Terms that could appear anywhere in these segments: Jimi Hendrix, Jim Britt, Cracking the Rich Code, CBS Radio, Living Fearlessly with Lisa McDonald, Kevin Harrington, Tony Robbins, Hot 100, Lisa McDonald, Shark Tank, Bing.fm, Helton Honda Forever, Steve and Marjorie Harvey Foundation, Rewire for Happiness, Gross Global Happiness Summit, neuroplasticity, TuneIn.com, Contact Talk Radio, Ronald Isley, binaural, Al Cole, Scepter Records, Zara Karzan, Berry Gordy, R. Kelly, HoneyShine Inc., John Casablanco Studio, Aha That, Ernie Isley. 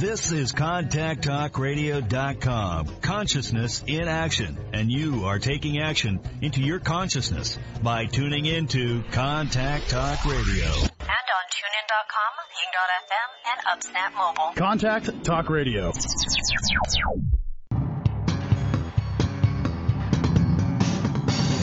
This is ContactTalkRadio.com. Consciousness in action. And you are taking action into your consciousness by tuning into Contact Talk Radio. And on TuneIn.com, Bing.fm, and UpSnap Mobile. Contact Talk Radio.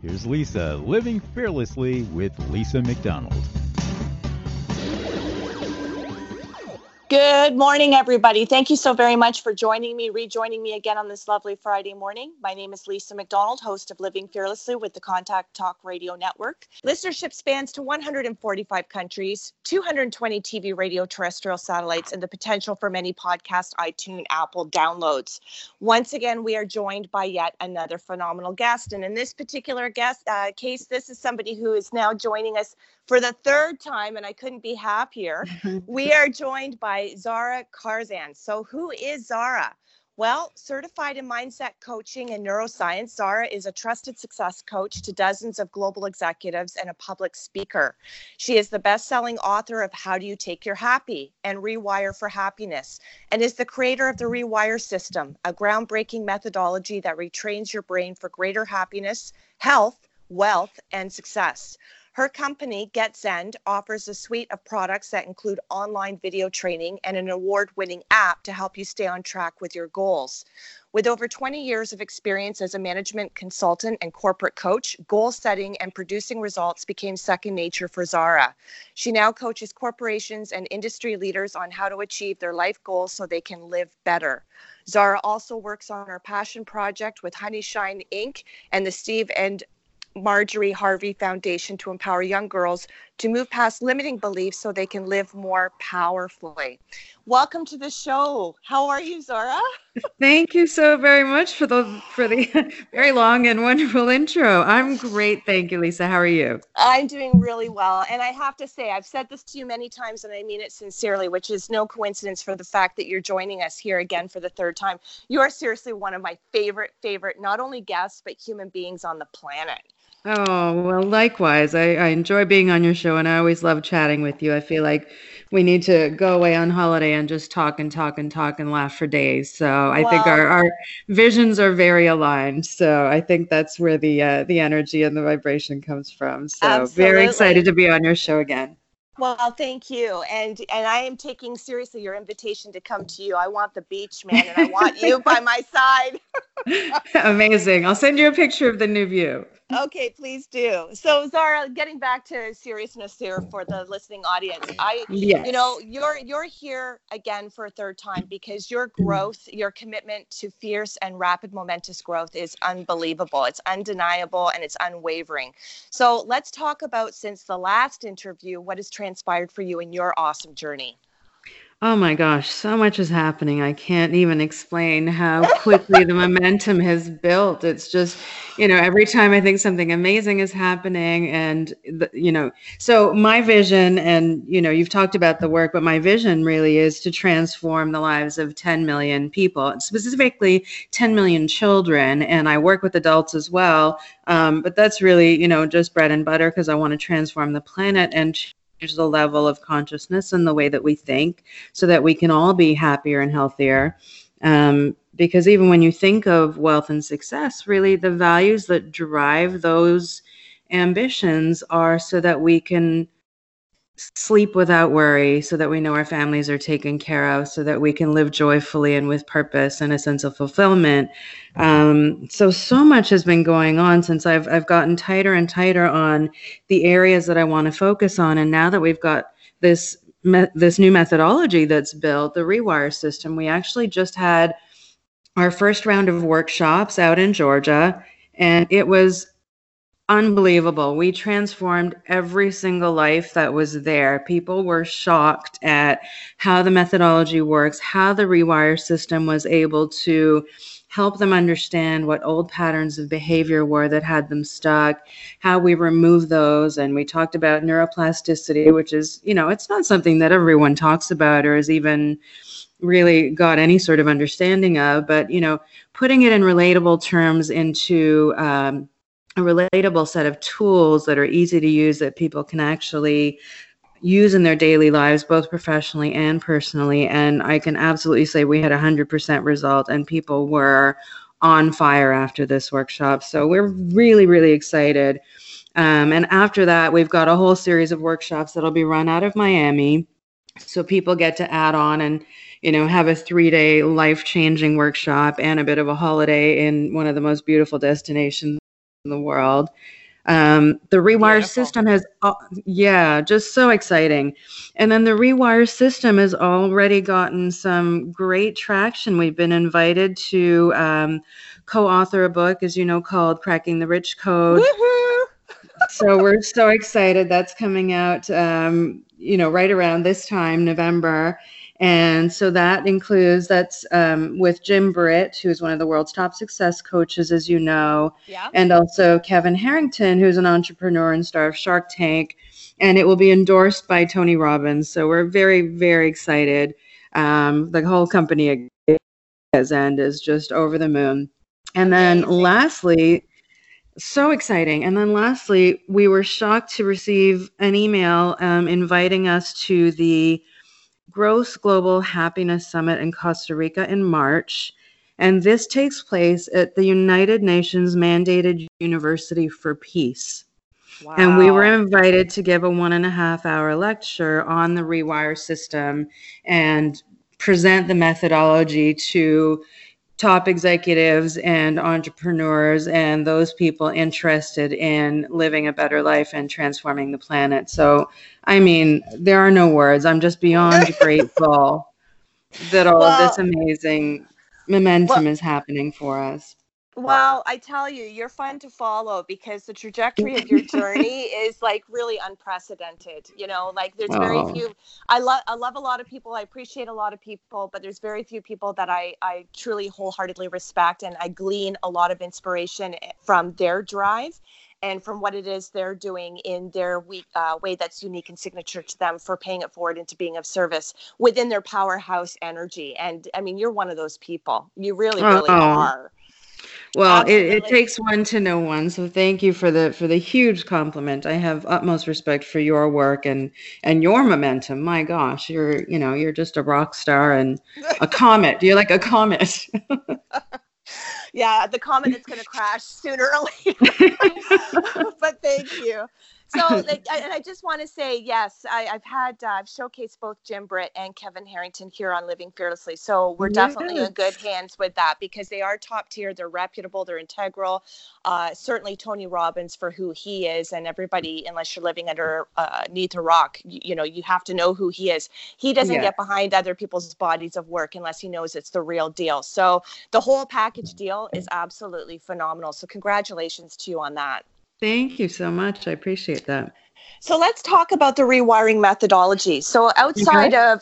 here's Lisa, Living Fearlessly with Lisa McDonald. Good morning, everybody. Thank you so very much for rejoining me again on this lovely Friday morning. My name is Lisa McDonald, host of Living Fearlessly with the Contact Talk Radio Network. Listenership spans to 145 countries, 220 TV, radio, terrestrial satellites, and the potential for many podcast, iTunes, Apple downloads. Once again, we are joined by yet another phenomenal guest. And in this particular case, this is somebody who is now joining us for the third time, and I couldn't be happier. We are joined by Zara Karzan. So who is Zara? Well, certified in mindset coaching and neuroscience, Zara is a trusted success coach to dozens of global executives and a public speaker. She is the best-selling author of How Do You Take Your Happy? And Rewire for Happiness, and is the creator of the Rewire system, a groundbreaking methodology that retrains your brain for greater happiness, health, wealth, and success. Her company, GetZend, offers a suite of products that include online video training and an award-winning app to help you stay on track with your goals. With over 20 years of experience as a management consultant and corporate coach, goal setting and producing results became second nature for Zara. She now coaches corporations and industry leaders on how to achieve their life goals so they can live better. Zara also works on her passion project with HoneyShine Inc. and the Steve and Marjorie Harvey Foundation to empower young girls to move past limiting beliefs so they can live more powerfully. Welcome to the show. How are you, Zara? Thank you so very much for the very long and wonderful intro. I'm great. Thank you, Lisa. How are you? I'm doing really well. And I have to say, I've said this to you many times, and I mean it sincerely, which is no coincidence for the fact that you're joining us here again for the third time. You are seriously one of my favorite, not only guests, but human beings on the planet. Oh, well, likewise. I enjoy being on your show, and I always love chatting with you. I feel like we need to go away on holiday and just talk and laugh for days. So I think our visions are very aligned. So I think that's where the energy and the vibration comes from. So absolutely. Very excited to be on your show again. Well, thank you. And I am taking seriously your invitation to come to you. I want the beach, man, and I want you by my side. Amazing. I'll send you a picture of the new view. Okay, please do. So, Zara, getting back to seriousness here for the listening audience, yes. You know, you're here again for a third time because your growth, your commitment to fierce and rapid momentous growth is unbelievable. It's undeniable and it's unwavering. So let's talk about, since the last interview, what has transpired for you in your awesome journey. Oh my gosh, so much is happening. I can't even explain how quickly the momentum has built. It's just, you know, every time I think something amazing is happening and, you know, so my vision, and, you know, you've talked about the work, but my vision really is to transform the lives of 10 million people, specifically 10 million children. And I work with adults as well. But that's really, you know, just bread and butter because I want to transform the planet and the level of consciousness and the way that we think so that we can all be happier and healthier. Because even when you think of wealth and success, really the values that drive those ambitions are so that we can sleep without worry, so that we know our families are taken care of, so that we can live joyfully and with purpose and a sense of fulfillment. So much has been going on since I've gotten tighter and tighter on the areas that I want to focus on. And now that we've got this new methodology that's built, the Rewire system, we actually just had our first round of workshops out in Georgia, and it was unbelievable. We transformed every single life that was there. People were shocked at how the methodology works, how the Rewire system was able to help them understand what old patterns of behavior were that had them stuck, how we remove those. And we talked about neuroplasticity, which is, it's not something that everyone talks about or is even really got any sort of understanding of, but, putting it in relatable terms into, a relatable set of tools that are easy to use that people can actually use in their daily lives, both professionally and personally. And I can absolutely say we had 100% result, and people were on fire after this workshop. So we're really, really excited. And after that, we've got a whole series of workshops that'll be run out of Miami. So people get to add on and, have a 3-day life-changing workshop and a bit of a holiday in one of the most beautiful destinations in the world. The Rewire system has, just so exciting. And then the Rewire system has already gotten some great traction. We've been invited to co-author a book, as you know, called Cracking the Rich Code. Woohoo! So we're so excited. That's coming out, right around this time, November. And so that includes, with Jim Britt, who's one of the world's top success coaches, as you know, and also Kevin Harrington, who's an entrepreneur and star of Shark Tank, and it will be endorsed by Tony Robbins. So we're very, very excited. The whole company at GetZend is just over the moon. And then lastly, so exciting. And then lastly, we were shocked to receive an email inviting us to the Gross Global Happiness Summit in Costa Rica in March. And this takes place at the United Nations mandated University for Peace. Wow. And we were invited to give a 1.5-hour lecture on the Rewire system and present the methodology to top executives and entrepreneurs and those people interested in living a better life and transforming the planet. So, there are no words. I'm just beyond grateful that all of this amazing momentum is happening for us. Well, I tell you, you're fun to follow because the trajectory of your journey is really unprecedented. There's very few. I love a lot of people. I appreciate a lot of people, but there's very few people that I truly wholeheartedly respect, and I glean a lot of inspiration from their drive and from what it is they're doing in their way that's unique and signature to them for paying it forward and to being of service within their powerhouse energy. And you're one of those people. You really, really are. Well, it takes one to know one. So thank you for the huge compliment. I have utmost respect for your work and your momentum. My gosh, you're just a rock star and a comet. You're like a comet. Yeah, the comet is going to crash sooner or later. But thank you. So, I just want to say, yes, I've showcased both Jim Britt and Kevin Harrington here on Living Fearlessly. So we're definitely in good hands with that because they are top tier. They're reputable. They're integral. Certainly Tony Robbins for who he is, and everybody, unless you're living underneath a rock, you have to know who he is. He doesn't get behind other people's bodies of work unless he knows it's the real deal. So the whole package deal is absolutely phenomenal. So congratulations to you on that. Thank you so much. I appreciate that. So let's talk about the rewiring methodology. So outside of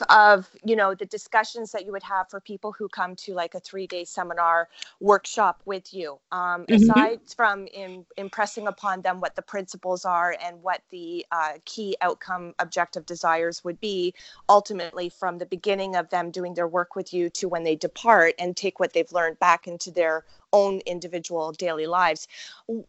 the discussions that you would have for people who come to a 3-day seminar workshop with you, aside from impressing upon them what the principles are and what the key outcome objective desires would be, ultimately from the beginning of them doing their work with you to when they depart and take what they've learned back into their own individual daily lives,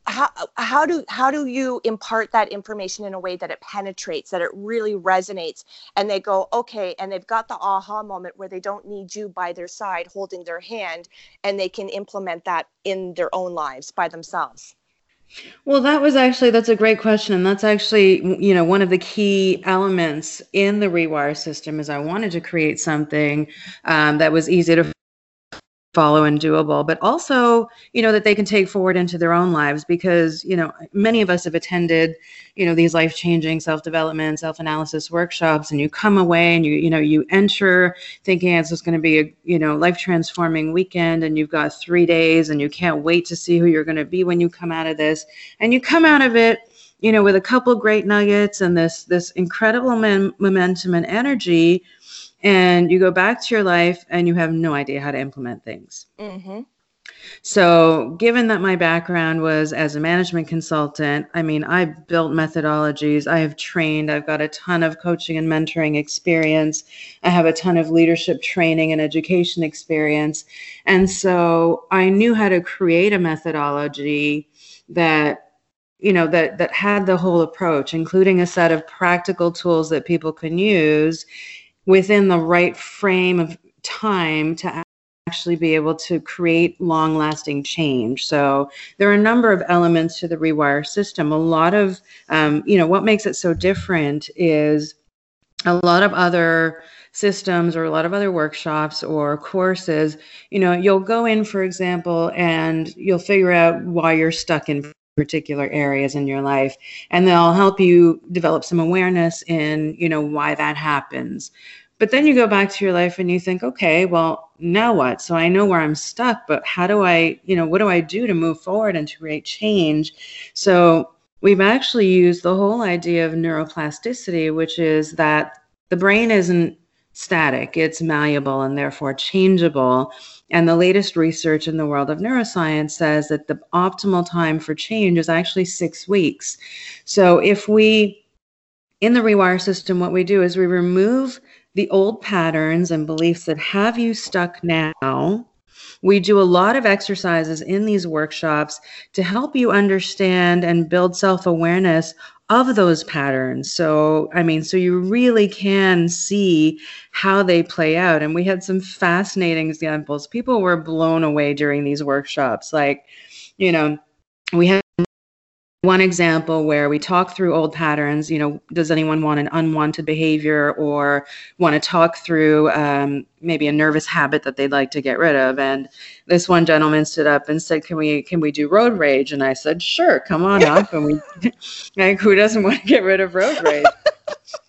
how do you impart that information in a way that it penetrates, that it really resonates, and they go, okay, and they've got the aha moment where they don't need you by their side holding their hand, and they can implement that in their own lives by themselves? Well, that's a great question. And that's actually, you know, one of the key elements in the Rewire system is I wanted to create something that was easy to follow and doable, but also, you know, that they can take forward into their own lives because, you know, many of us have attended, you know, these life-changing self-development, self-analysis workshops, and you come away and you enter thinking it's just going to be a, you know, life-transforming weekend, and you've got 3 days and you can't wait to see who you're going to be when you come out of this. And you come out of it, you know, with a couple great nuggets and this incredible momentum and energy. And you go back to your life and you have no idea how to implement things. Mm-hmm. So given that my background was as a management consultant, I mean, I've built methodologies, I have trained, I've got a ton of coaching and mentoring experience. I have a ton of leadership training and education experience. And so I knew how to create a methodology that had the whole approach, including a set of practical tools that people can use within the right frame of time to actually be able to create long-lasting change. So there are a number of elements to the Rewire system. A lot of, what makes it so different is a lot of other systems or a lot of other workshops or courses, you know, you'll go in, for example, and you'll figure out why you're stuck in particular areas in your life, and they'll help you develop some awareness in, you know, why that happens. But then you go back to your life and you think, okay, well, now what? So I know where I'm stuck, but how do I, you know, what do I do to move forward and to create change? So we've actually used the whole idea of neuroplasticity, which is that the brain isn't static, it's malleable and therefore changeable. And the latest research in the world of neuroscience says that the optimal time for change is actually 6 weeks. So if we, in the Rewire system, what we do is we remove the old patterns and beliefs that have you stuck now. We do a lot of exercises in these workshops to help you understand and build self-awareness of those patterns. So, I mean, so you really can see how they play out. And we had some fascinating examples. People were blown away during these workshops. Like, you know, we had one example where we talk through old patterns. You know, does anyone want an unwanted behavior or want to talk through maybe a nervous habit that they'd like to get rid of? And this one gentleman stood up and said, "Can we do road rage?" And I said, "Sure, come on up." And we, like, who doesn't want to get rid of road rage?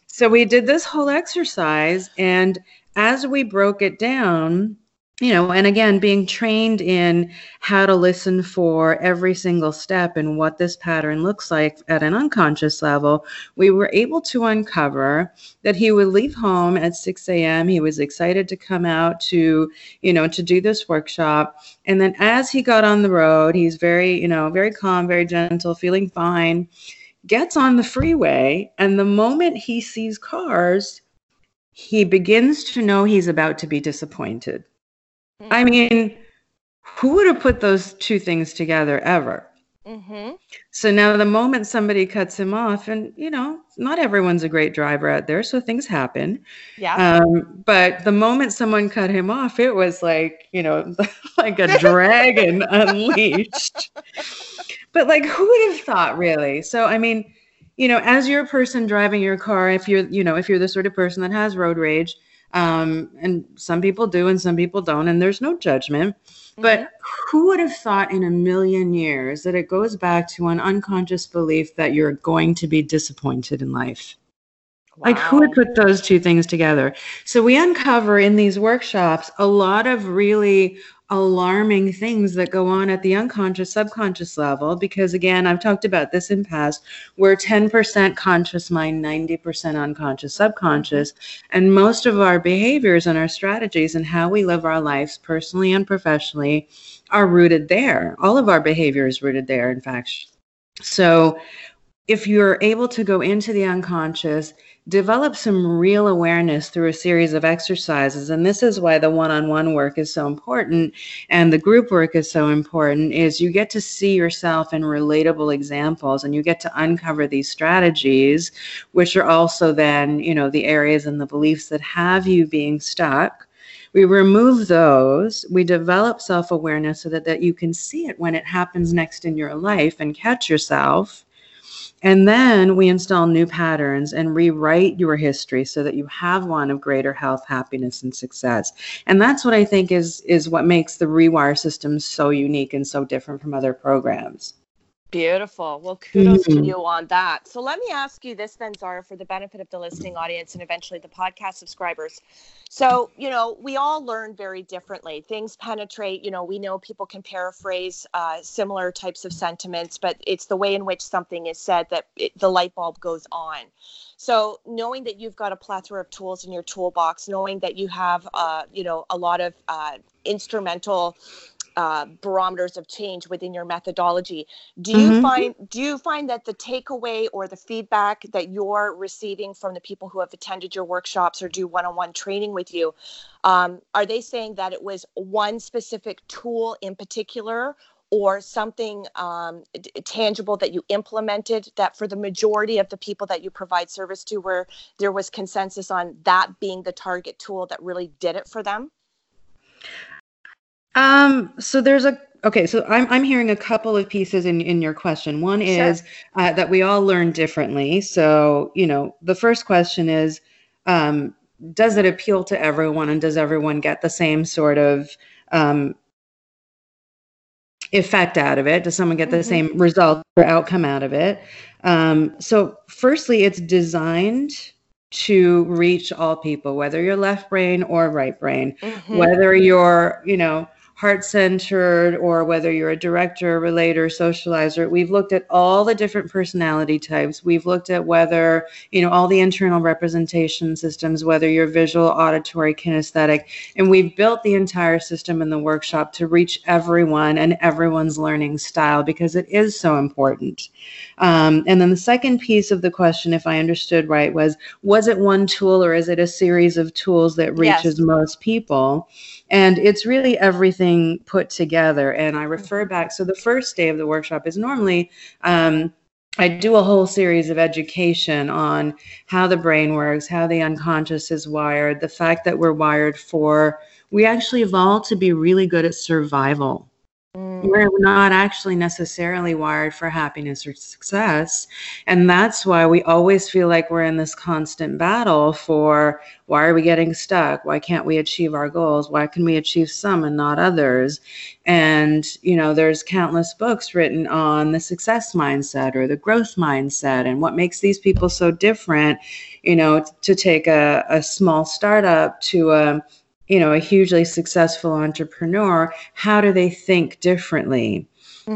So we did this whole exercise, and as we broke it down, you know, and again, being trained in how to listen for every single step and what this pattern looks like at an unconscious level, we were able to uncover that he would leave home at 6 a.m. He was excited to come out to, you know, to do this workshop. And then as he got on the road, he's very, you know, very calm, very gentle, feeling fine, gets on the freeway. And the moment he sees cars, he begins to know he's about to be disappointed. I mean, who would have put those two things together ever? Mm-hmm. So now the moment somebody cuts him off, and, you know, not everyone's a great driver out there, so things happen. Yeah. But the moment someone cut him off, it was like, you know, like a dragon unleashed. But like, who would have thought, really? So, I mean, you know, as you're a person driving your car, if you're the sort of person that has road rage, and some people do and some people don't, and there's no judgment. Mm-hmm. But who would have thought in a million years that it goes back to an unconscious belief that you're going to be disappointed in life? Wow. Like, who would put those two things together? So we uncover in these workshops a lot of really alarming things that go on at the unconscious, subconscious level, because again, I've talked about this in past, we're 10% conscious mind, 90% unconscious, subconscious, and most of our behaviors and our strategies and how we live our lives personally and professionally are rooted there. All of our behavior is rooted there, in fact. So if you're able to go into the unconscious, develop some real awareness through a series of exercises. And this is why the one-on-one work is so important and the group work is so important, is you get to see yourself in relatable examples and you get to uncover these strategies, which are also then, you know, the areas and the beliefs that have you being stuck. We remove those, we develop self-awareness so that you can see it when it happens next in your life and catch yourself. And then we install new patterns and rewrite your history so that you have one of greater health, happiness, and success. And that's what I think is what makes the Rewire system so unique and so different from other programs. Beautiful. Well, kudos to you on that. So let me ask you this then, Zara, for the benefit of the listening audience and eventually the podcast subscribers. So, you know, we all learn very differently. Things penetrate, you know, we know people can paraphrase similar types of sentiments, but it's the way in which something is said that the light bulb goes on. So knowing that you've got a plethora of tools in your toolbox, knowing that you have, you know, a lot of instrumental barometers of change within your methodology. Do you find that the takeaway or the feedback that you're receiving from the people who have attended your workshops or do one-on-one training with you, are they saying that it was one specific tool in particular or something tangible that you implemented that for the majority of the people that you provide service to where there was consensus on that being the target tool that really did it for them? So I'm hearing a couple of pieces in your question. One is that we all learn differently. So, you know, the first question is, does it appeal to everyone and does everyone get the same sort of, effect out of it? Does someone get the same result or outcome out of it? So firstly, it's designed to reach all people, whether you're left brain or right brain, whether you're, you know, heart-centered or whether you're a director, relator, socializer. We've looked at all the different personality types. We've looked at whether, you know, all the internal representation systems, whether you're visual, auditory, kinesthetic, and we've built the entire system in the workshop to reach everyone and everyone's learning style because it is so important. And then the second piece of the question, if I understood right, was it one tool or is it a series of tools that reaches most people? And it's really everything put together. And I refer back. So the first day of the workshop is normally, I do a whole series of education on how the brain works, how the unconscious is wired, the fact that we're wired for, we actually evolved to be really good at survival. We're not actually necessarily wired for happiness or success. And that's why we always feel like we're in this constant battle for why are we getting stuck? Why can't we achieve our goals? Why can we achieve some and not others? And, you know, there's countless books written on the success mindset or the growth mindset and what makes these people so different, you know, to take a small startup to a hugely successful entrepreneur, how do they think differently?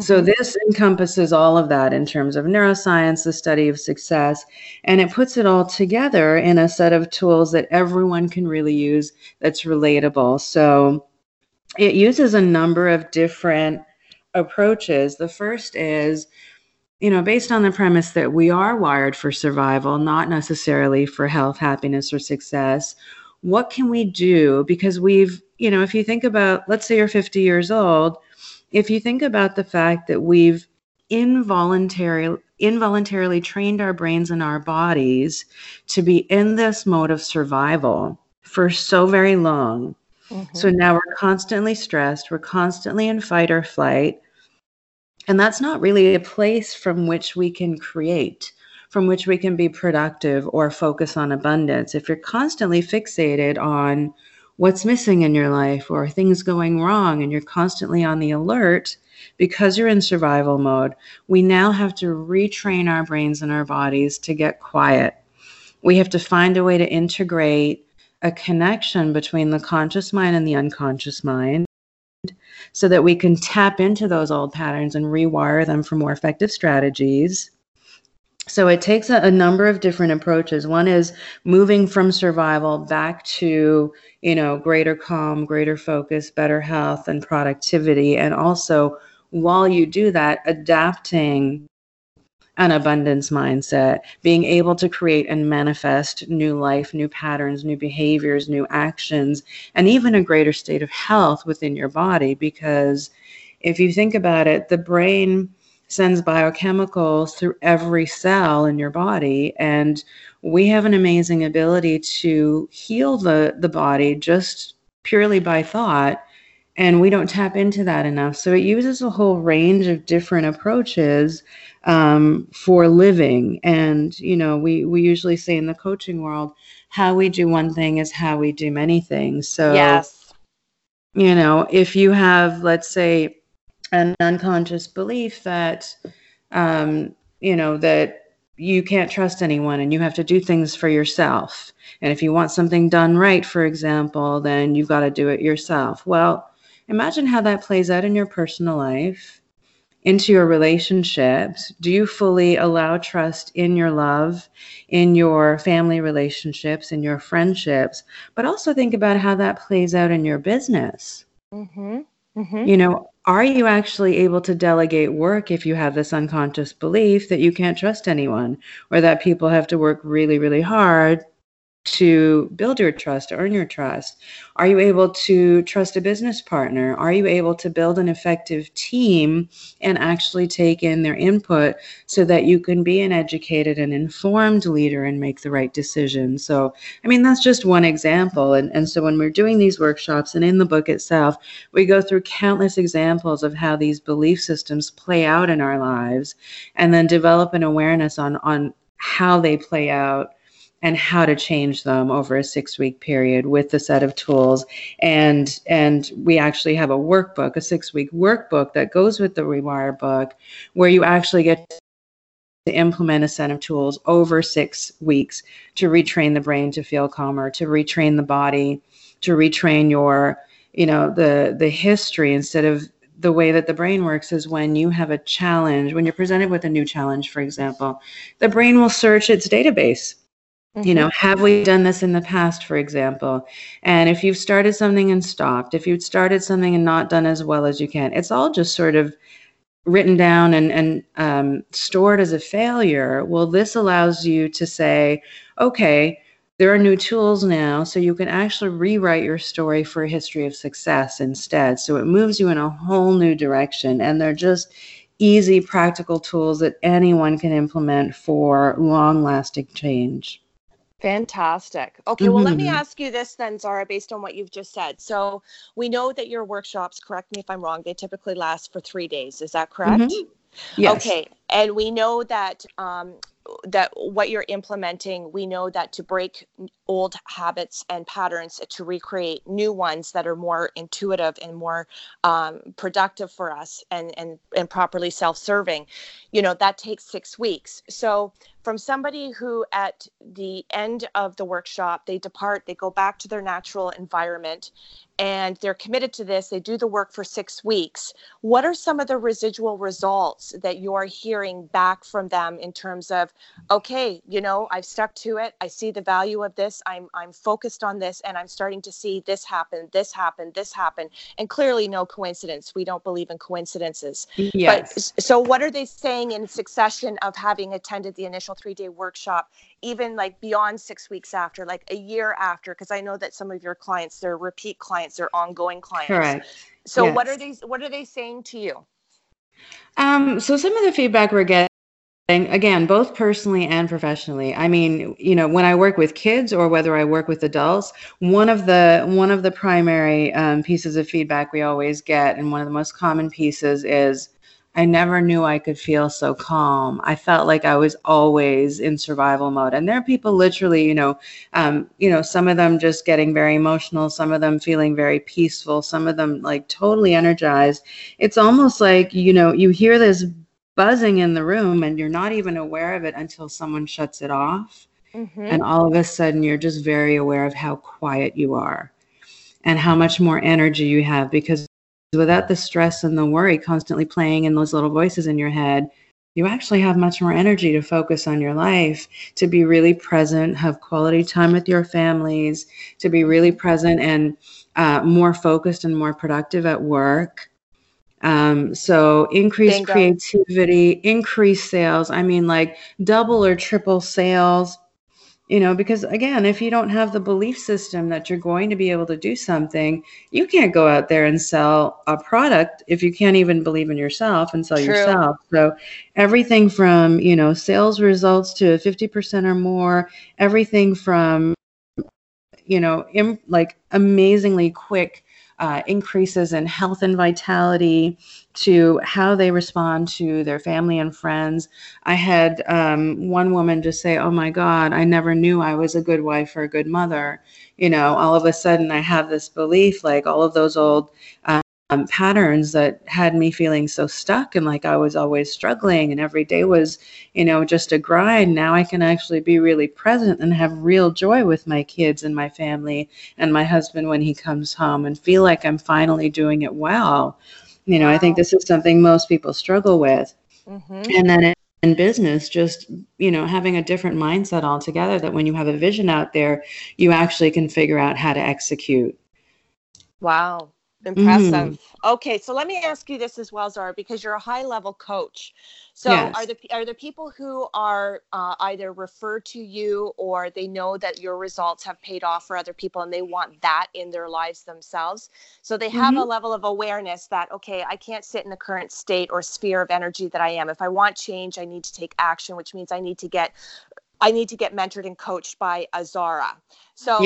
So this encompasses all of that in terms of neuroscience, the study of success, and it puts it all together in a set of tools that everyone can really use that's relatable. So it uses a number of different approaches. The first is, you know, based on the premise that we are wired for survival, not necessarily for health, happiness, or success, what can we do? Because we've, you know, if you think about, let's say you're 50 years old, if you think about the fact that we've involuntarily trained our brains and our bodies to be in this mode of survival for so very long. So now we're constantly stressed, we're constantly in fight or flight. And that's not really a place from which we can create, from which we can be productive or focus on abundance. If you're constantly fixated on what's missing in your life or things going wrong, and you're constantly on the alert because you're in survival mode, we now have to retrain our brains and our bodies to get quiet. We have to find a way to integrate a connection between the conscious mind and the unconscious mind, so that we can tap into those old patterns and rewire them for more effective strategies. So it takes a number of different approaches. One is moving from survival back to, you know, greater calm, greater focus, better health and productivity. And also, while you do that, adapting an abundance mindset, being able to create and manifest new life, new patterns, new behaviors, new actions, and even a greater state of health within your body. Because if you think about it, the brain sends biochemicals through every cell in your body. And we have an amazing ability to heal the body just purely by thought, and we don't tap into that enough. So it uses a whole range of different approaches for living. And, you know, we usually say in the coaching world, how we do one thing is how we do many things. So, yes. You know, if you have, let's say, an unconscious belief that, you know, that you can't trust anyone and you have to do things for yourself. And if you want something done right, for example, then you've got to do it yourself. Well, imagine how that plays out in your personal life, into your relationships. Do you fully allow trust in your love, in your family relationships, in your friendships? But also think about how that plays out in your business. Mm-hmm. Mm-hmm. You know, are you actually able to delegate work if you have this unconscious belief that you can't trust anyone, or that people have to work really, really hard to build your trust, earn your trust? Are you able to trust a business partner? Are you able to build an effective team and actually take in their input so that you can be an educated and informed leader and make the right decision? So, I mean, that's just one example. And so when we're doing these workshops and in the book itself, we go through countless examples of how these belief systems play out in our lives, and then develop an awareness on how they play out and how to change them over a 6-week period with the set of tools. And we actually have a workbook, a 6-week workbook that goes with the Rewire book, where you actually get to implement a set of tools over 6 weeks to retrain the brain to feel calmer, to retrain the body, to retrain your, you know, the history. Instead of the way that the brain works is when you have a challenge, when you're presented with a new challenge, for example, the brain will search its database. Mm-hmm. You know, have we done this in the past, for example? And if you've started something and stopped, if you've started something and not done as well as you can, it's all just sort of written down and stored as a failure. Well, this allows you to say, okay, there are new tools now, so you can actually rewrite your story for a history of success instead. So it moves you in a whole new direction, and they're just easy, practical tools that anyone can implement for long-lasting change. Fantastic. Okay, well, let me ask you this then, Zara, based on what you've just said. So we know that your workshops, correct me if I'm wrong, they typically last for 3 days. Is that correct? Mm-hmm. Yes. Okay, and we know that that what you're implementing, we know that to break old habits and patterns, to recreate new ones that are more intuitive and more productive for us and properly self-serving, you know, that takes 6 weeks. So from somebody who at the end of the workshop, they depart, they go back to their natural environment, and they're committed to this, they do the work for 6 weeks. What are some of the residual results that you're hearing back from them in terms of, okay, you know, I've stuck to it, I see the value of this, I'm focused on this, and I'm starting to see this happen, this happen, this happen, and clearly no coincidence. We don't believe in coincidences. Yes. But, so what are they saying in succession of having attended the initial 3-day workshop, even like beyond 6 weeks after, like a year after? Because I know that some of your clients, they're repeat clients, they're ongoing clients. Correct. So yes. What are they saying to you? So some of the feedback we're getting, again, both personally and professionally. I mean, you know, when I work with kids or whether I work with adults, one of the primary pieces of feedback we always get, and one of the most common pieces is, I never knew I could feel so calm. I felt like I was always in survival mode. And there are people literally, some of them just getting very emotional, some of them feeling very peaceful, some of them like totally energized. It's almost like, you know, you hear this buzzing in the room and you're not even aware of it until someone shuts it off. Mm-hmm. And all of a sudden you're just very aware of how quiet you are and how much more energy you have, because without the stress and the worry constantly playing in those little voices in your head, you actually have much more energy to focus on your life, to be really present, have quality time with your families, to be really present and more focused and more productive at work. So increased Bingo. Creativity, increased sales. I mean, like double or triple sales. You know, because again, if you don't have the belief system that you're going to be able to do something, you can't go out there and sell a product if you can't even believe in yourself and sell True. Yourself. So everything from, you know, sales results to 50% or more, everything from, amazingly quick increases in health and vitality, to how they respond to their family and friends. I had one woman just say, "Oh my God, I never knew I was a good wife or a good mother." You know, all of a sudden I have this belief, like all of those old patterns that had me feeling so stuck and like I was always struggling and every day was, just a grind. Now I can actually be really present and have real joy with my kids and my family and my husband when he comes home and feel like I'm finally doing it well. I think this is something most people struggle with. Mm-hmm. And then in business, just, having a different mindset altogether, that when you have a vision out there, you actually can figure out how to execute. Wow. Impressive. Mm-hmm. Okay, so let me ask you this as well, Zara, because you're a high-level coach. So yes. Are there people who are either referred to you or they know that your results have paid off for other people and they want that in their lives themselves? So they have a level of awareness that, okay, I can't sit in the current state or sphere of energy that I am. If I want change, I need to take action, which means I need to get mentored and coached by Zara. So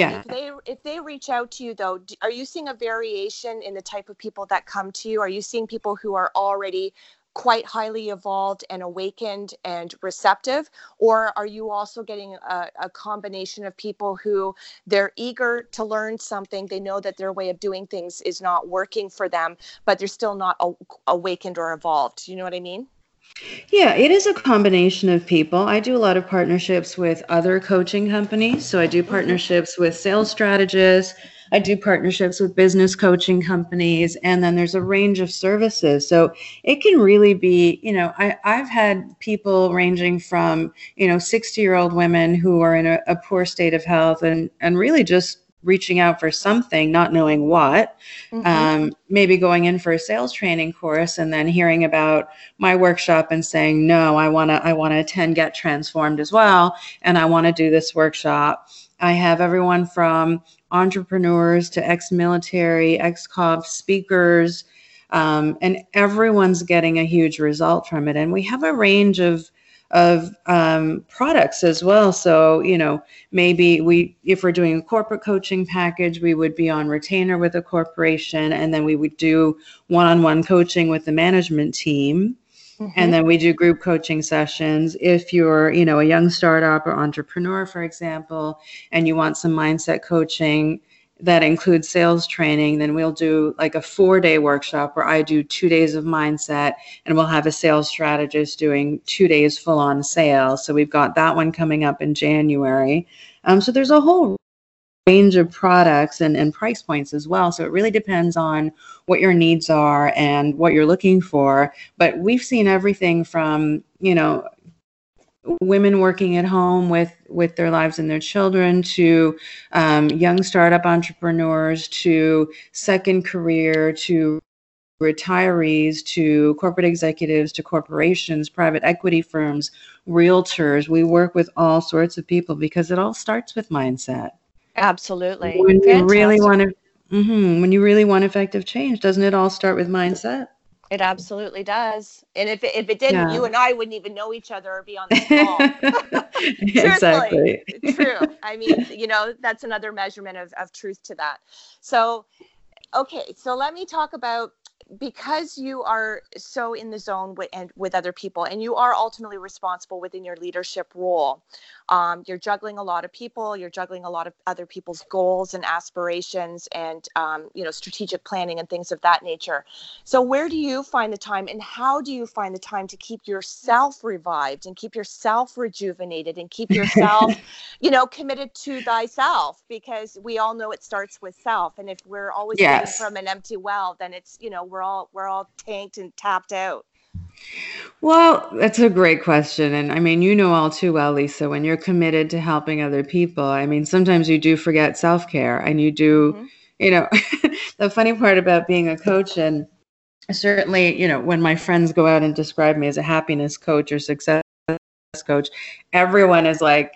if they reach out to you, though, are you seeing a variation in the type of people that come to you? Are you seeing people who are already quite highly evolved and awakened and receptive? Or are you also getting a combination of people who they're eager to learn something? They know that their way of doing things is not working for them, but they're still not awakened or evolved. You know what I mean? Yeah, it is a combination of people. I do a lot of partnerships with other coaching companies. So I do partnerships with sales strategists. I do partnerships with business coaching companies. And then there's a range of services. So it can really be, I've had people ranging from, 60-year-old women who are in a poor state of health and really just reaching out for something, not knowing what, maybe going in for a sales training course and then hearing about my workshop and saying, no, I want to attend Get Transformed as well. And I want to do this workshop. I have everyone from entrepreneurs to ex-military, ex-cop speakers, and everyone's getting a huge result from it. And we have a range of products as well. So, maybe if we're doing a corporate coaching package, we would be on retainer with a corporation, and then we would do one-on-one coaching with the management team. Mm-hmm. And then we do group coaching sessions. If you're, a young startup or entrepreneur, for example, and you want some mindset coaching that includes sales training, then we'll do like a 4-day workshop where I do 2 days of mindset, and we'll have a sales strategist doing 2 days full on sales. So we've got that one coming up in January. So there's a whole range of products and price points as well. So it really depends on what your needs are and what you're looking for. But we've seen everything from, women working at home with their lives and their children, to young startup entrepreneurs, to second career, to retirees, to corporate executives, to corporations, private equity firms, realtors. We work with all sorts of people because it all starts with mindset. Absolutely. When you really want effective change, doesn't it all start with mindset? It absolutely does. And if it didn't, you and I wouldn't even know each other or be on this call. Exactly. True. I mean, that's another measurement of truth to that. So, okay. So let me talk about, because you are so in the zone with other people, and you are ultimately responsible within your leadership role, you're juggling a lot of people, you're juggling a lot of other people's goals and aspirations and, strategic planning and things of that nature. So where do you find the time, and how do you find the time to keep yourself revived and keep yourself rejuvenated and keep yourself, committed to thyself? Because we all know it starts with self. And if we're always from an empty well, then it's, we're all tanked and tapped out. Well, that's a great question. And I mean, all too well, Lisa, when you're committed to helping other people, I mean, sometimes you do forget self-care, and you do, the funny part about being a coach, and certainly, when my friends go out and describe me as a happiness coach or success coach, everyone is like,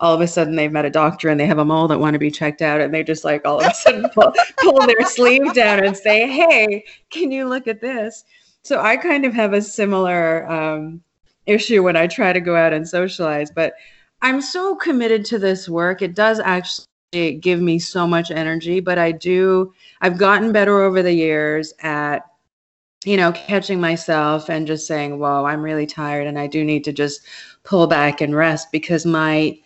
all of a sudden they've met a doctor and they have a mole that want to be checked out, and they just like all of a sudden pull their sleeve down and say, hey, can you look at this? So I kind of have a similar issue when I try to go out and socialize, but I'm so committed to this work. It does actually It gave me so much energy, but I've gotten better over the years at, you know, catching myself and just saying, whoa, I'm really tired and I do need to just pull back and rest, because my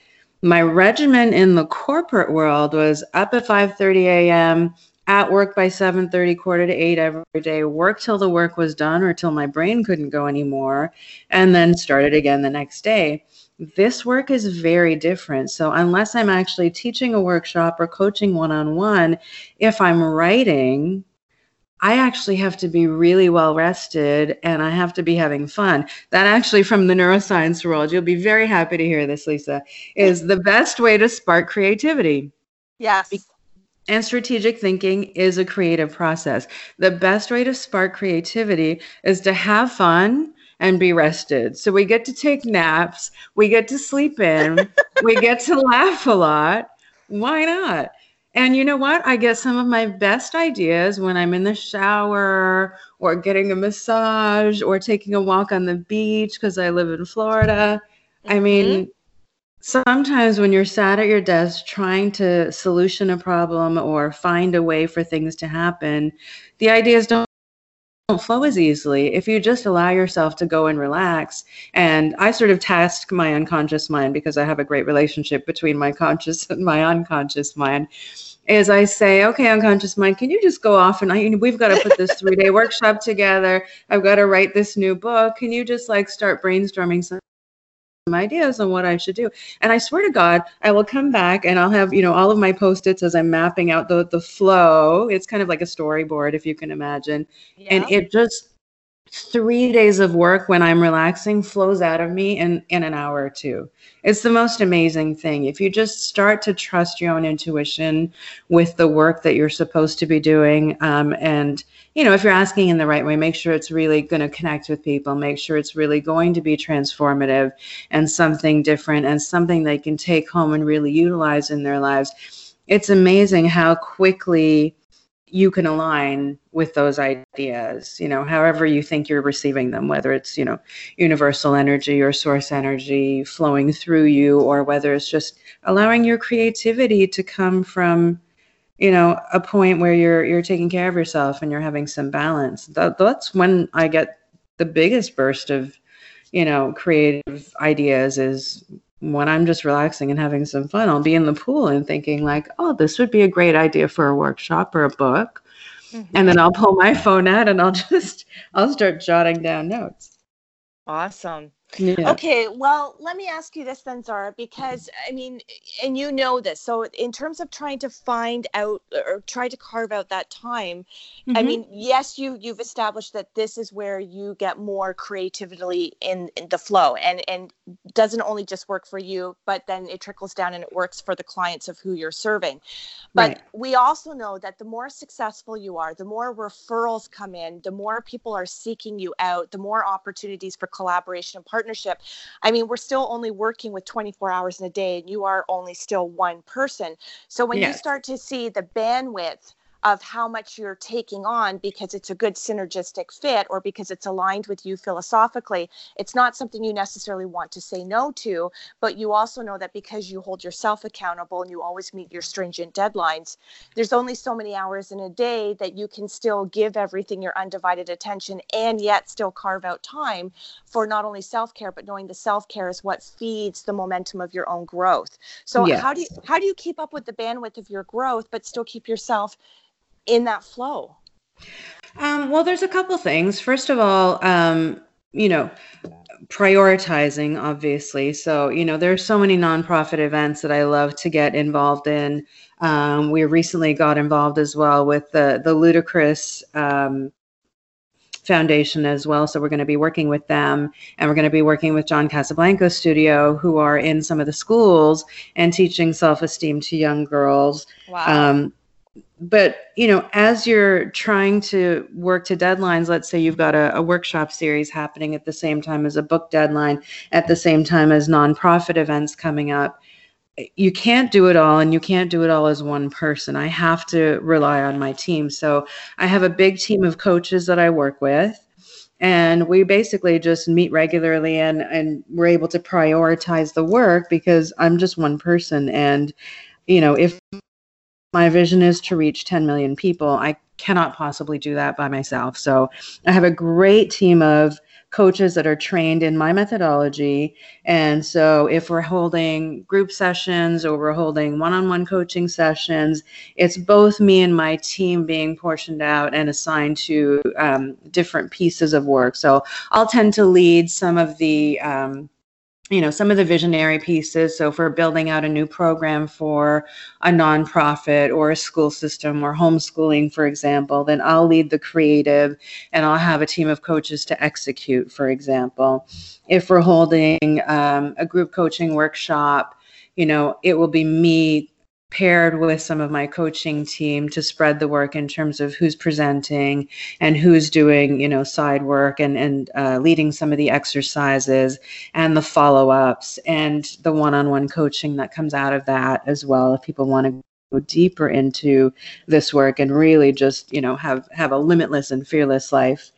regimen in the corporate world was up at 5:30 a.m., at work by 7:30, 7:45 to 8:00 every day, work till the work was done or till my brain couldn't go anymore, and then started again the next day. This work is very different. So unless I'm actually teaching a workshop or coaching one-on-one, if I'm writing, I actually have to be really well rested and I have to be having fun. That actually, from the neuroscience world, you'll be very happy to hear this, Lisa, is the best way to spark creativity. Yes. And strategic thinking is a creative process. The best way to spark creativity is to have fun and be rested. So we get to take naps, we get to sleep in, we get to laugh a lot. Why not? And you know what? I get some of my best ideas when I'm in the shower or getting a massage or taking a walk on the beach, because I live in Florida. Mm-hmm. I mean, sometimes when you're sat at your desk trying to solution a problem or find a way for things to happen, the ideas don't flow as easily if you just allow yourself to go and relax. And I sort of task my unconscious mind, because I have a great relationship between my conscious and my unconscious mind, is I say, okay, unconscious mind, can you just go off? And we've got to put this 3-day workshop together. I've got to write this new book. Can you just like start brainstorming some ideas on what I should do? And I swear to God, I will come back and I'll have, you know, all of my Post-its as I'm mapping out the flow. It's kind of like a storyboard, if you can imagine. Yeah. And it just 3 days of work when I'm relaxing flows out of me in an hour or two. It's the most amazing thing. If you just start to trust your own intuition with the work that you're supposed to be doing, and you know, if you're asking in the right way, make sure it's really going to connect with people, make sure it's really going to be transformative and something different and something they can take home and really utilize in their lives. It's amazing how quickly you can align with those ideas, you know, however you think you're receiving them, whether it's, you know, universal energy or source energy flowing through you, or whether it's just allowing your creativity to come from, you know, a point where you're taking care of yourself and you're having some balance. That's when I get the biggest burst of, you know, creative ideas, is when I'm just relaxing and having some fun. I'll be in the pool and thinking like, oh, this would be a great idea for a workshop or a book. Mm-hmm. And then I'll pull my phone out and I'll start jotting down notes. Awesome. Yeah. Okay. Well, let me ask you this then, Zara, because I mean, and you know this, so in terms of trying to find out or try to carve out that time, mm-hmm. I mean, yes, you've established that this is where you get more creativity in the flow, and doesn't only just work for you, but then it trickles down and it works for the clients of who you're serving. But right. We also know that the more successful you are, the more referrals come in, the more people are seeking you out, the more opportunities for collaboration and partnership. I mean, we're still only working with 24 hours in a day, and you are only still one person. So when yes. you start to see the bandwidth of how much you're taking on, because it's a good synergistic fit or because it's aligned with you philosophically, it's not something you necessarily want to say no to, but you also know that because you hold yourself accountable and you always meet your stringent deadlines, there's only so many hours in a day that you can still give everything your undivided attention and yet still carve out time for not only self-care, but knowing the self-care is what feeds the momentum of your own growth. So yes. How do you keep up with the bandwidth of your growth, but still keep yourself in that flow? Well, there's a couple things. First of all, you know, prioritizing, obviously. So, you know, there are so many nonprofit events that I love to get involved in. We recently got involved as well with the Ludicrous Foundation as well. So we're going to be working with them, and we're going to be working with John Casablanco Studio, who are in some of the schools and teaching self-esteem to young girls. Wow. But, you know, as you're trying to work to deadlines, let's say you've got a workshop series happening at the same time as a book deadline, at the same time as nonprofit events coming up, you can't do it all, and you can't do it all as one person. I have to rely on my team. So I have a big team of coaches that I work with, and we basically just meet regularly, and we're able to prioritize the work because I'm just one person. And, you know, if My vision is to reach 10 million people. I cannot possibly do that by myself. So I have a great team of coaches that are trained in my methodology. And so if we're holding group sessions or we're holding one-on-one coaching sessions, it's both me and my team being portioned out and assigned to different pieces of work. So I'll tend to lead some of the some of the visionary pieces. So if we're building out a new program for a nonprofit or a school system or homeschooling, for example, then I'll lead the creative and I'll have a team of coaches to execute, for example. If we're holding a group coaching workshop, you know, it will be me paired with some of my coaching team to spread the work in terms of who's presenting and who's doing, you know, side work and leading some of the exercises and the follow-ups and the one-on-one coaching that comes out of that as well. If people want to go deeper into this work and really just, you know, have a limitless and fearless life,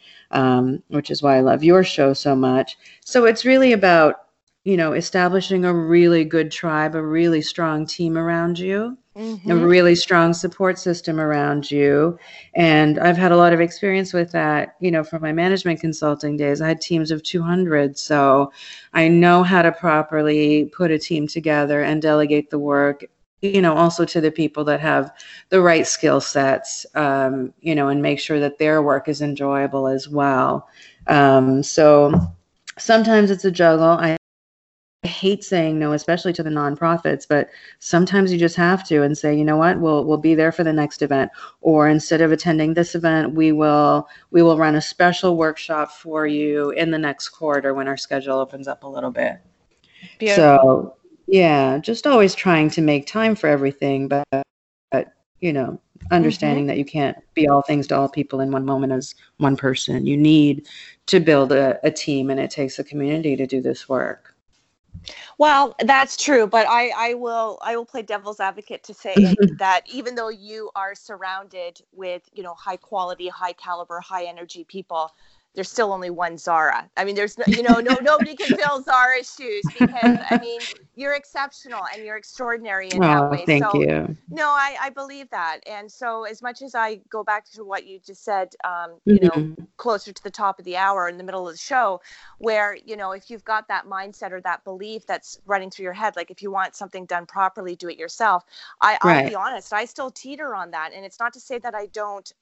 which is why I love your show so much. So it's really about, you know, establishing a really good tribe, a really strong team around you, mm-hmm. a really strong support system around you. And I've had a lot of experience with that, you know, from my management consulting days. I had teams of 200. So I know how to properly put a team together and delegate the work, you know, also to the people that have the right skill sets, you know, and make sure that their work is enjoyable as well. So sometimes it's a juggle. I hate saying no, especially to the nonprofits, but sometimes you just have to and say, you know what, we'll be there for the next event, or instead of attending this event, we will run a special workshop for you in the next quarter when our schedule opens up a little bit. Beautiful. So yeah, just always trying to make time for everything, but you know, understanding mm-hmm. that you can't be all things to all people in one moment as one person. You need to build a team, and it takes a community to do this work. Well, that's true, but I will play devil's advocate to say that even though you are surrounded with, you know, high quality, high caliber, high energy people, there's still only one Zara. I mean, there's nobody can fill Zara's shoes, because I mean, you're exceptional and you're extraordinary in that way. Thank you. No, I believe that. And so as much as I go back to what you just said, you mm-hmm. know, closer to the top of the hour in the middle of the show, where, you know, if you've got that mindset or that belief that's running through your head, like if you want something done properly, do it yourself. I'll be honest, I still teeter on that. And it's not to say that I don't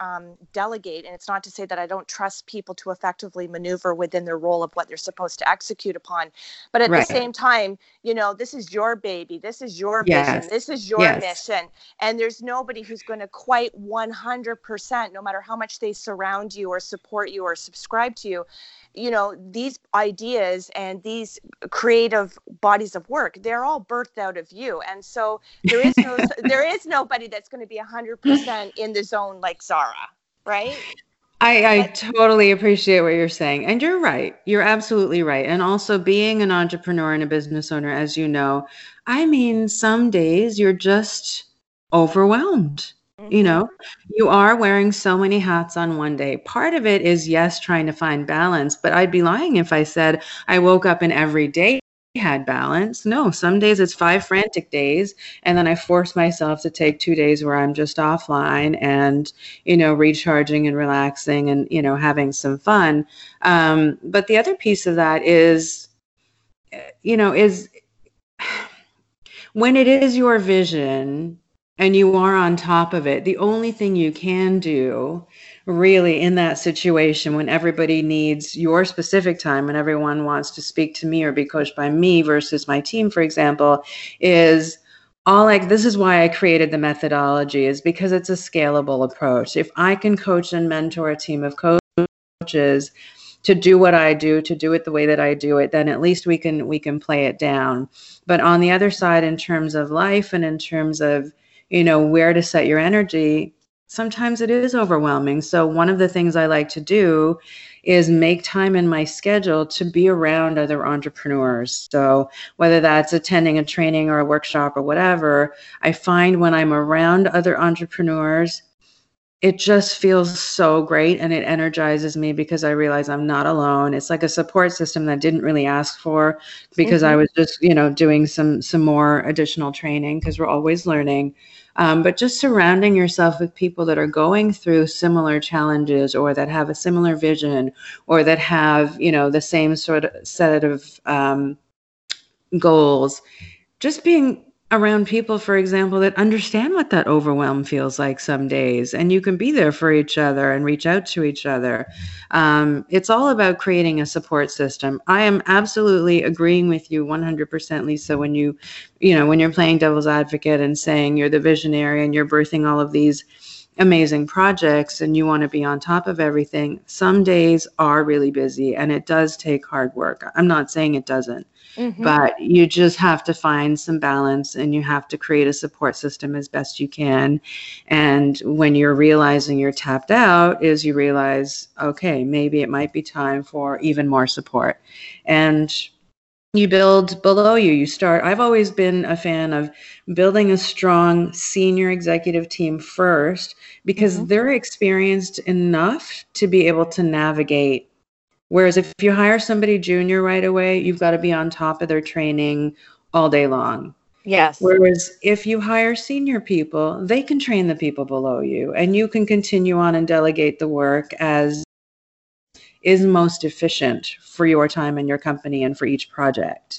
delegate, and it's not to say that I don't trust people to effectively maneuver within their role of what they're supposed to execute upon. But at the same time, you know, this is your baby. This is your vision. This is your mission. And there's nobody who's going to quite 100%, no matter how much they surround you or support you or subscribe to you. You know, these ideas and these creative bodies of work, they're all birthed out of you. And so there is no, there is nobody that's going to be 100% in the zone like Zara, right? I totally appreciate what you're saying. And you're right. You're absolutely right. And also being an entrepreneur and a business owner, as you know, I mean, some days you're just overwhelmed. Mm-hmm. You know, you are wearing so many hats on one day. Part of it is, yes, trying to find balance. But I'd be lying if I said I woke up and every day had balance. No, some days it's 5 frantic days, and then I force myself to take 2 days where I'm just offline and, you know, recharging and relaxing and, you know, having some fun. But the other piece of that is, you know, is when it is your vision and you are on top of it, the only thing you can do really in that situation, when everybody needs your specific time and everyone wants to speak to me or be coached by me versus my team, for example, is all like, this is why I created the methodology, is because it's a scalable approach. If I can coach and mentor a team of coaches to do what I do, to do it the way that I do it, then at least we can play it down. But on the other side, in terms of life and in terms of, you know, where to set your energy, sometimes it is overwhelming. So one of the things I like to do is make time in my schedule to be around other entrepreneurs. So whether that's attending a training or a workshop or whatever, I find when I'm around other entrepreneurs, it just feels so great, and it energizes me because I realize I'm not alone. It's like a support system that I didn't really ask for, because I was just, doing some more additional training, because we're always learning. But just surrounding yourself with people that are going through similar challenges, or that have a similar vision, or that have, the same sort of set of goals. Just being around people, for example, that understand what that overwhelm feels like some days, and you can be there for each other and reach out to each other. It's all about creating a support system. I am absolutely agreeing with you 100%, Lisa, when you're playing devil's advocate and saying you're the visionary and you're birthing all of these amazing projects and you want to be on top of everything. Some days are really busy, and it does take hard work. I'm not saying it doesn't, but you just have to find some balance, and you have to create a support system as best you can. And when you're realizing you're tapped out is you realize, okay, maybe it might be time for even more support. And you build below you. You start. I've always been a fan of building a strong senior executive team first, because they're experienced enough to be able to navigate. Whereas if you hire somebody junior right away, you've got to be on top of their training all day long. Yes. Whereas if you hire senior people, they can train the people below you, and you can continue on and delegate the work as is most efficient for your time and your company and for each project.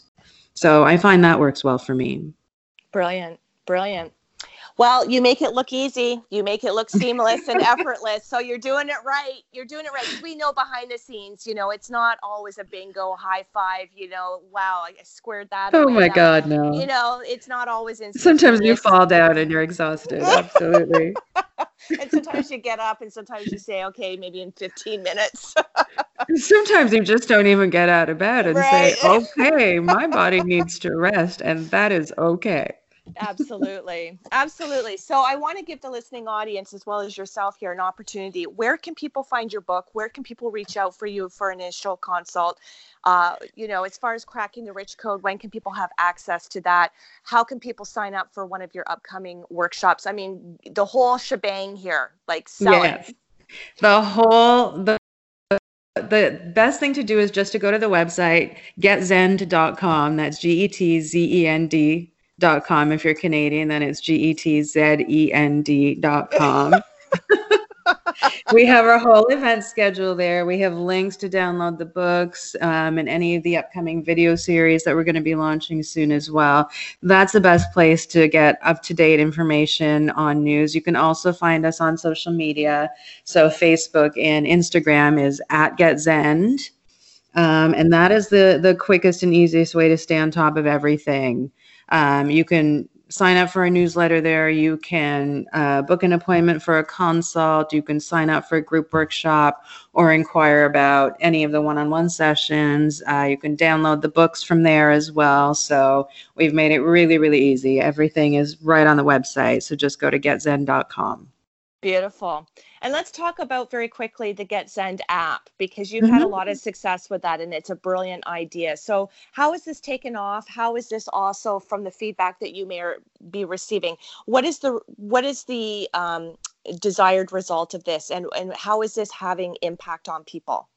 So I find that works well for me. Brilliant. Well, you make it look easy. You make it look seamless and effortless. So you're doing it right. We know behind the scenes, it's not always a bingo, high five, wow, I squared that. Oh my God, no. It's not always instant. Sometimes you fall down and you're exhausted. Absolutely. And sometimes you get up, and sometimes you say, okay, maybe in 15 minutes. Sometimes you just don't even get out of bed and say, okay, my body needs to rest. And that is okay. Absolutely. So I want to give the listening audience, as well as yourself here, an opportunity. Where can people find your book? Where can people reach out for you for an initial consult? As far as Cracking the Rich Code, when can people have access to that? How can people sign up for one of your upcoming workshops? I mean, the whole shebang here, like selling. Yes. The best thing to do is just to go to the website, GetZend.com. That's GetZend.com. If you're Canadian, then it's GetZend.com. We have our whole event schedule there. We have links to download the books and any of the upcoming video series that we're going to be launching soon as well. That's the best place to get up-to-date information on news. You can also find us on social media. So Facebook and Instagram is @GetZend. And that is the quickest and easiest way to stay on top of everything. You can sign up for a newsletter there. You can book an appointment for a consult. You can sign up for a group workshop or inquire about any of the one-on-one sessions. You can download the books from there as well. So we've made it really, really easy. Everything is right on the website. So just go to GetZend.com. Beautiful. And let's talk about very quickly the GetZend app, because you've had a lot of success with that, and it's a brilliant idea. So how is this taken off? How is this also from the feedback that you may be receiving? What is the desired result of this, and how is this having impact on people?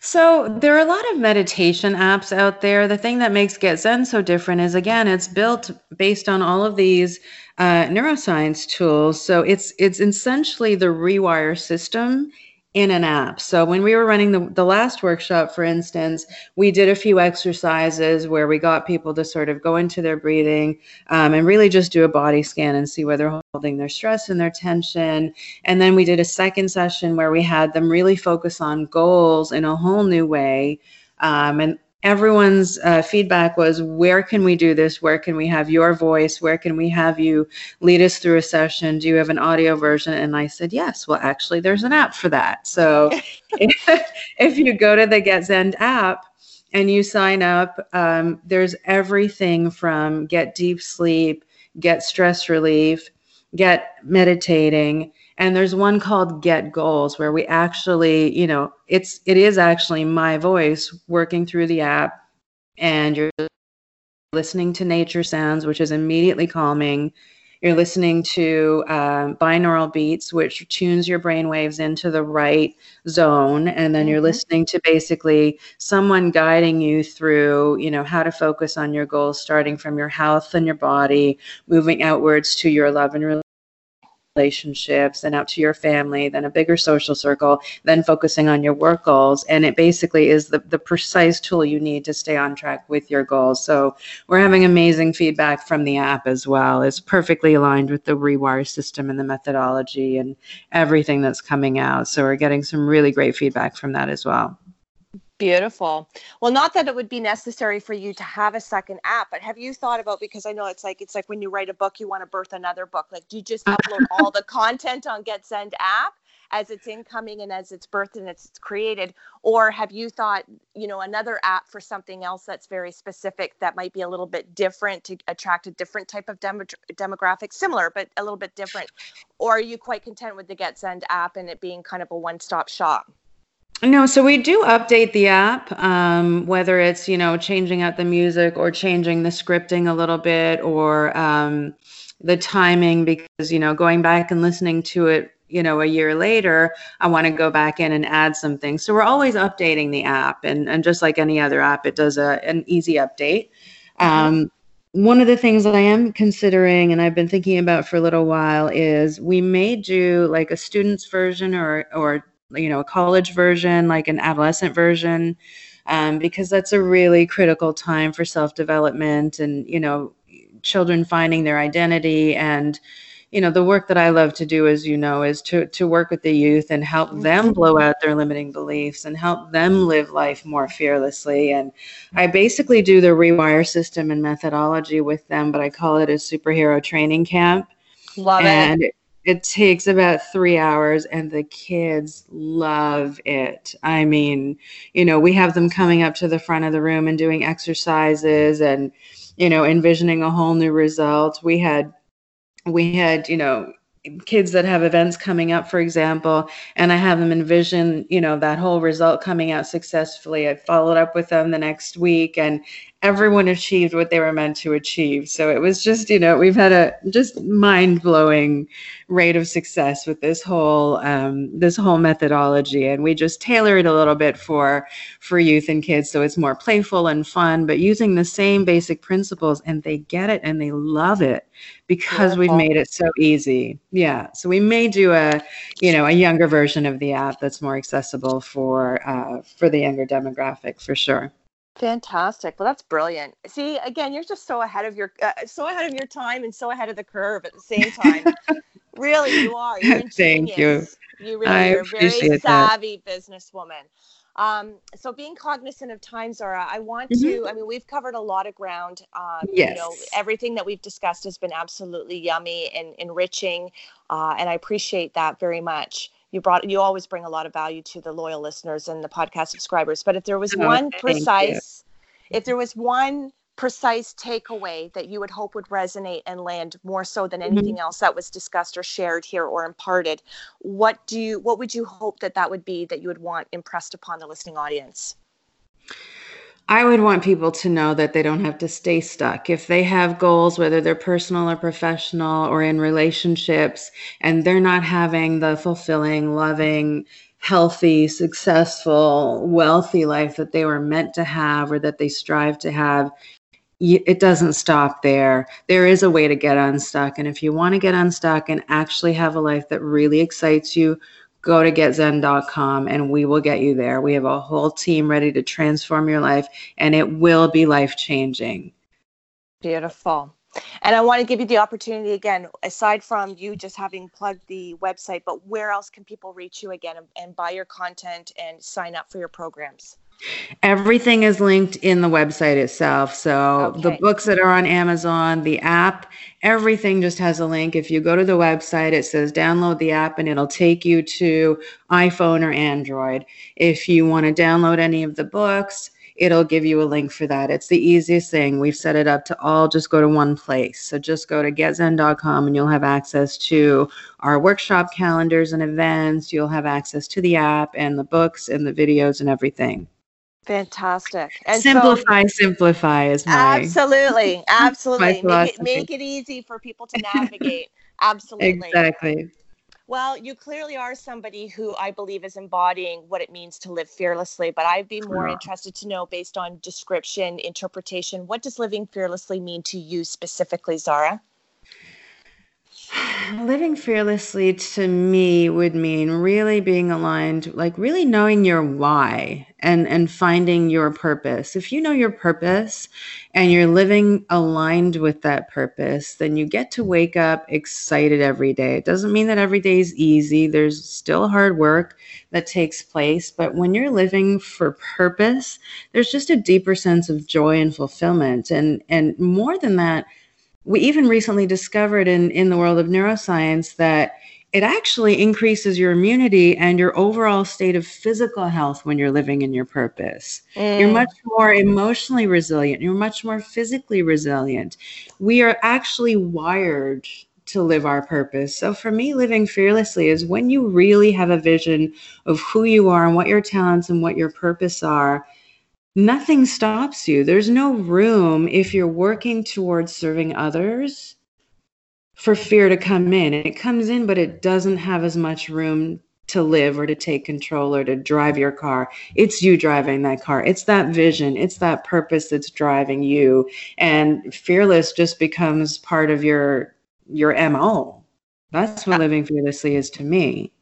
So there are a lot of meditation apps out there. The thing that makes GetZend so different is, again, it's built based on all of these neuroscience tools. So it's essentially the Rewire system in an app. So when we were running the last workshop, for instance, we did a few exercises where we got people to sort of go into their breathing and really just do a body scan and see where they're holding their stress and their tension. And then we did a second session where we had them really focus on goals in a whole new way. And everyone's feedback was, where can we do this? Where can we have your voice? Where can we have you lead us through a session? Do you have an audio version? And I said, yes. Well, actually, there's an app for that. So if you go to the GetZend app and you sign up, there's everything from get deep sleep, get stress relief, get meditating. And there's one called Get Goals, where we actually, it is actually my voice working through the app, and you're listening to nature sounds, which is immediately calming. You're listening to binaural beats, which tunes your brain waves into the right zone. And then you're listening to basically someone guiding you through, you know, how to focus on your goals, starting from your health and your body, moving outwards to your love and relationships, and out to your family, then a bigger social circle, then focusing on your work goals. And it basically is the precise tool you need to stay on track with your goals. So we're having amazing feedback from the app as well. It's perfectly aligned with the Rewire system and the methodology and everything that's coming out. So we're getting some really great feedback from that as well. Beautiful. Well, not that it would be necessary for you to have a second app, but have you thought about, because I know it's like when you write a book, you want to birth another book. Like, do you just upload all the content on GetZend app as it's incoming and as it's birthed and it's created? Or have you thought, you know, another app for something else that's very specific that might be a little bit different to attract a different type of demographic, similar, but a little bit different? Or are you quite content with the GetZend app and it being kind of a one-stop shop? No, so we do update the app, whether it's, you know, changing out the music or changing the scripting a little bit, or the timing, because, you know, going back and listening to it, you know, a year later, I want to go back in and add some things. So we're always updating the app, and just like any other app, it does an easy update. One of the things that I am considering, and I've been thinking about for a little while, is we may do like a student's version or you know, a college version, like an adolescent version, because that's a really critical time for self-development and, you know, children finding their identity. And, you know, the work that I love to do, as you know, is to work with the youth and help them blow out their limiting beliefs and help them live life more fearlessly. And I basically do the Rewire system and methodology with them, but I call it a superhero training camp. Love it. It takes about 3 hours, and the kids love it. I mean, you know, we have them coming up to the front of the room and doing exercises and, you know, envisioning a whole new result. We had, you know, kids that have events coming up, for example, and I have them envision, you know, that whole result coming out successfully. I followed up with them the next week, and everyone achieved what they were meant to achieve. So it was just, you know, we've had a just mind-blowing rate of success with this whole methodology, and we just tailor it a little bit for youth and kids, so it's more playful and fun, but using the same basic principles, and they get it and they love it because Beautiful. We've made it so easy. Yeah, so we may do a younger version of the app that's more accessible for the younger demographic, for sure. Fantastic. Well, that's brilliant. See, again, you're just so ahead of your time and so ahead of the curve at the same time. Really, you are. You're Thank you. You really I are a very savvy that. Businesswoman. So being cognizant of time, Zara, I want to, I mean, we've covered a lot of ground, yes. You know, everything that we've discussed has been absolutely yummy and enriching. And I appreciate that very much. You always bring a lot of value to the loyal listeners and the podcast subscribers, but if there was one precise takeaway that you would hope would resonate and land more so than anything else that was discussed or shared here or imparted, what would you hope that would be that you would want impressed upon the listening audience? I would want people to know that they don't have to stay stuck. If they have goals, whether they're personal or professional or in relationships, and they're not having the fulfilling, loving, healthy, successful, wealthy life that they were meant to have or that they strive to have, it doesn't stop there. There is a way to get unstuck. And if you want to get unstuck and actually have a life that really excites you, go to GetZend.com and we will get you there. We have a whole team ready to transform your life, and it will be life-changing. Beautiful. And I want to give you the opportunity again, aside from you just having plugged the website, but where else can people reach you again and buy your content and sign up for your programs? Everything is linked in the website itself. So The books that are on Amazon, the app, everything just has a link. If you go to the website, it says download the app and it'll take you to iPhone or Android. If you want to download any of the books, it'll give you a link for that. It's the easiest thing. We've set it up to all just go to one place. So just go to GetZend.com and you'll have access to our workshop calendars and events. You'll have access to the app and the books and the videos and everything. Fantastic. And simplify is my... Absolutely. Absolutely. Make it easy for people to navigate. Absolutely. Exactly. Well, you clearly are somebody who I believe is embodying what it means to live fearlessly, but I'd be more interested to know, based on description, interpretation, what does living fearlessly mean to you specifically, Zara? Living fearlessly to me would mean really being aligned, like really knowing your why and finding your purpose. If you know your purpose and you're living aligned with that purpose, then you get to wake up excited every day. It doesn't mean that every day is easy. There's still hard work that takes place. But when you're living for purpose, there's just a deeper sense of joy and fulfillment. And more than that, we even recently discovered in the world of neuroscience that it actually increases your immunity and your overall state of physical health when you're living in your purpose. You're much more emotionally resilient. You're much more physically resilient. We are actually wired to live our purpose. So for me, living fearlessly is when you really have a vision of who you are and what your talents and what your purpose are. Nothing stops you. There's no room, if you're working towards serving others, for fear to come in. And it comes in, but it doesn't have as much room to live or to take control or to drive your car. It's you driving that car. It's that vision. It's that purpose that's driving you. And fearless just becomes part of your MO. That's what living fearlessly is to me.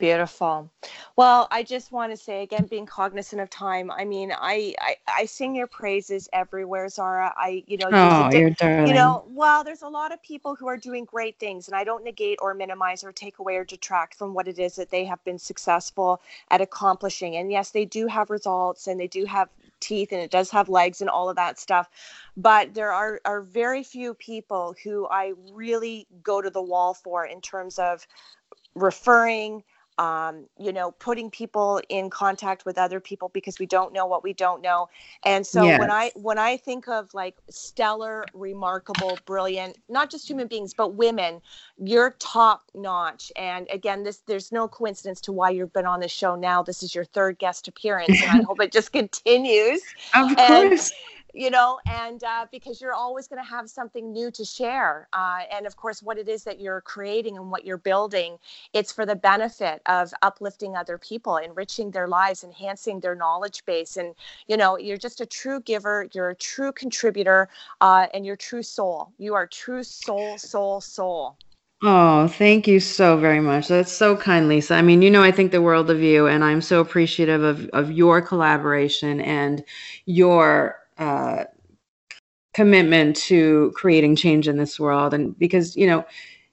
Beautiful. Well, I just want to say again, being cognizant of time. I mean, I sing your praises everywhere, Zara. You're darling. There's a lot of people who are doing great things, and I don't negate or minimize or take away or detract from what it is that they have been successful at accomplishing. And yes, they do have results, and they do have teeth, and it does have legs and all of that stuff. But there are very few people who I really go to the wall for in terms of referring, putting people in contact with other people, because we don't know what we don't know. And so when I think of like stellar, remarkable, brilliant, not just human beings, but women, you're top notch. And again, there's no coincidence to why you've been on this show now. This is your third guest appearance, and I hope it just continues. Of course. Because you're always going to have something new to share. And of course, what it is that you're creating and what you're building, it's for the benefit of uplifting other people, enriching their lives, enhancing their knowledge base. And, you're just a true giver. You're a true contributor, and you're true soul. You are true soul. Oh, thank you so very much. That's so kind, Lisa. I mean, I think the world of you, and I'm so appreciative of your collaboration and your commitment to creating change in this world. And because,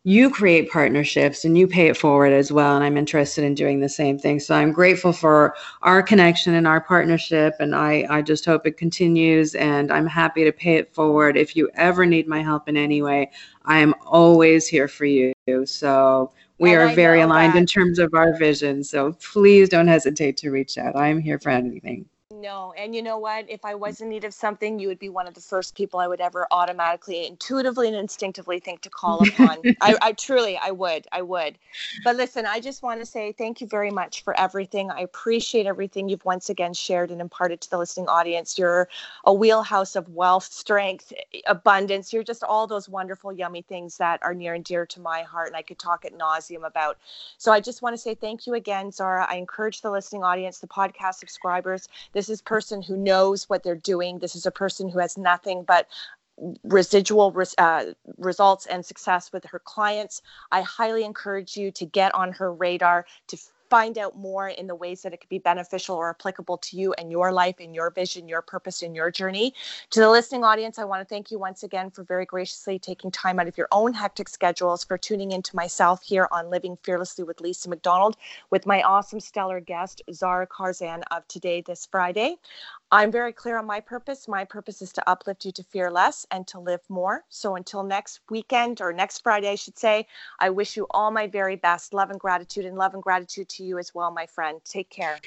you create partnerships and you pay it forward as well. And I'm interested in doing the same thing. So I'm grateful for our connection and our partnership. And I just hope it continues, and I'm happy to pay it forward. If you ever need my help in any way, I am always here for you. So we are very aligned in terms of our vision. So please don't hesitate to reach out. I'm here for anything. No. And you know what? If I was in need of something, you would be one of the first people I would ever automatically, intuitively, and instinctively think to call upon. I truly would. But listen, I just want to say thank you very much for everything. I appreciate everything you've once again shared and imparted to the listening audience. You're a wheelhouse of wealth, strength, abundance. You're just all those wonderful, yummy things that are near and dear to my heart, and I could talk ad nauseum about. So I just want to say thank you again, Zara. I encourage the listening audience, the podcast subscribers. This is a person who knows what they're doing. This is a person who has nothing but residual results and success with her clients. I highly encourage you to get on her radar, to find out more in the ways that it could be beneficial or applicable to you and your life and your vision, your purpose, and your journey. To the listening audience, I want to thank you once again for very graciously taking time out of your own hectic schedules, for tuning in to myself here on Living Fearlessly with Lisa McDonald, with my awesome stellar guest, Zara Karzan, of today, this Friday. I'm very clear on my purpose. My purpose is to uplift you to fear less and to live more. So until next weekend, or next Friday, I should say, I wish you all my very best. Love and gratitude, and love and gratitude to you as well, my friend. Take care.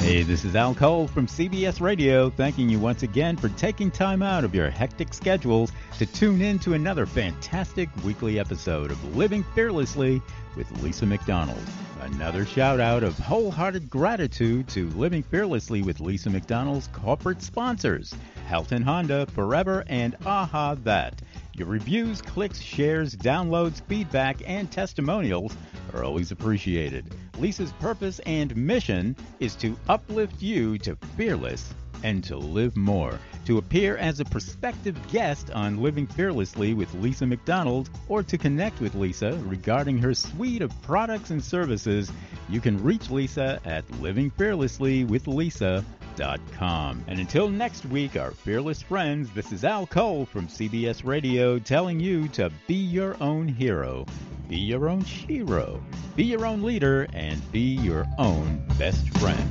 Hey, this is Al Cole from CBS Radio, thanking you once again for taking time out of your hectic schedules to tune in to another fantastic weekly episode of Living Fearlessly with Lisa McDonald. Another shout out of wholehearted gratitude to Living Fearlessly with Lisa McDonald's corporate sponsors, Helton Honda Forever and Aha That. Your reviews, clicks, shares, downloads, feedback, and testimonials are always appreciated. Lisa's purpose and mission is to uplift you to fearless and to live more. To appear as a prospective guest on Living Fearlessly with Lisa McDonald or to connect with Lisa regarding her suite of products and services, you can reach Lisa at livingfearlesslywithlisa.com. And until next week, our fearless friends, this is Al Cole from CBS Radio telling you to be your own hero, be your own shero, be your own leader, and be your own best friend.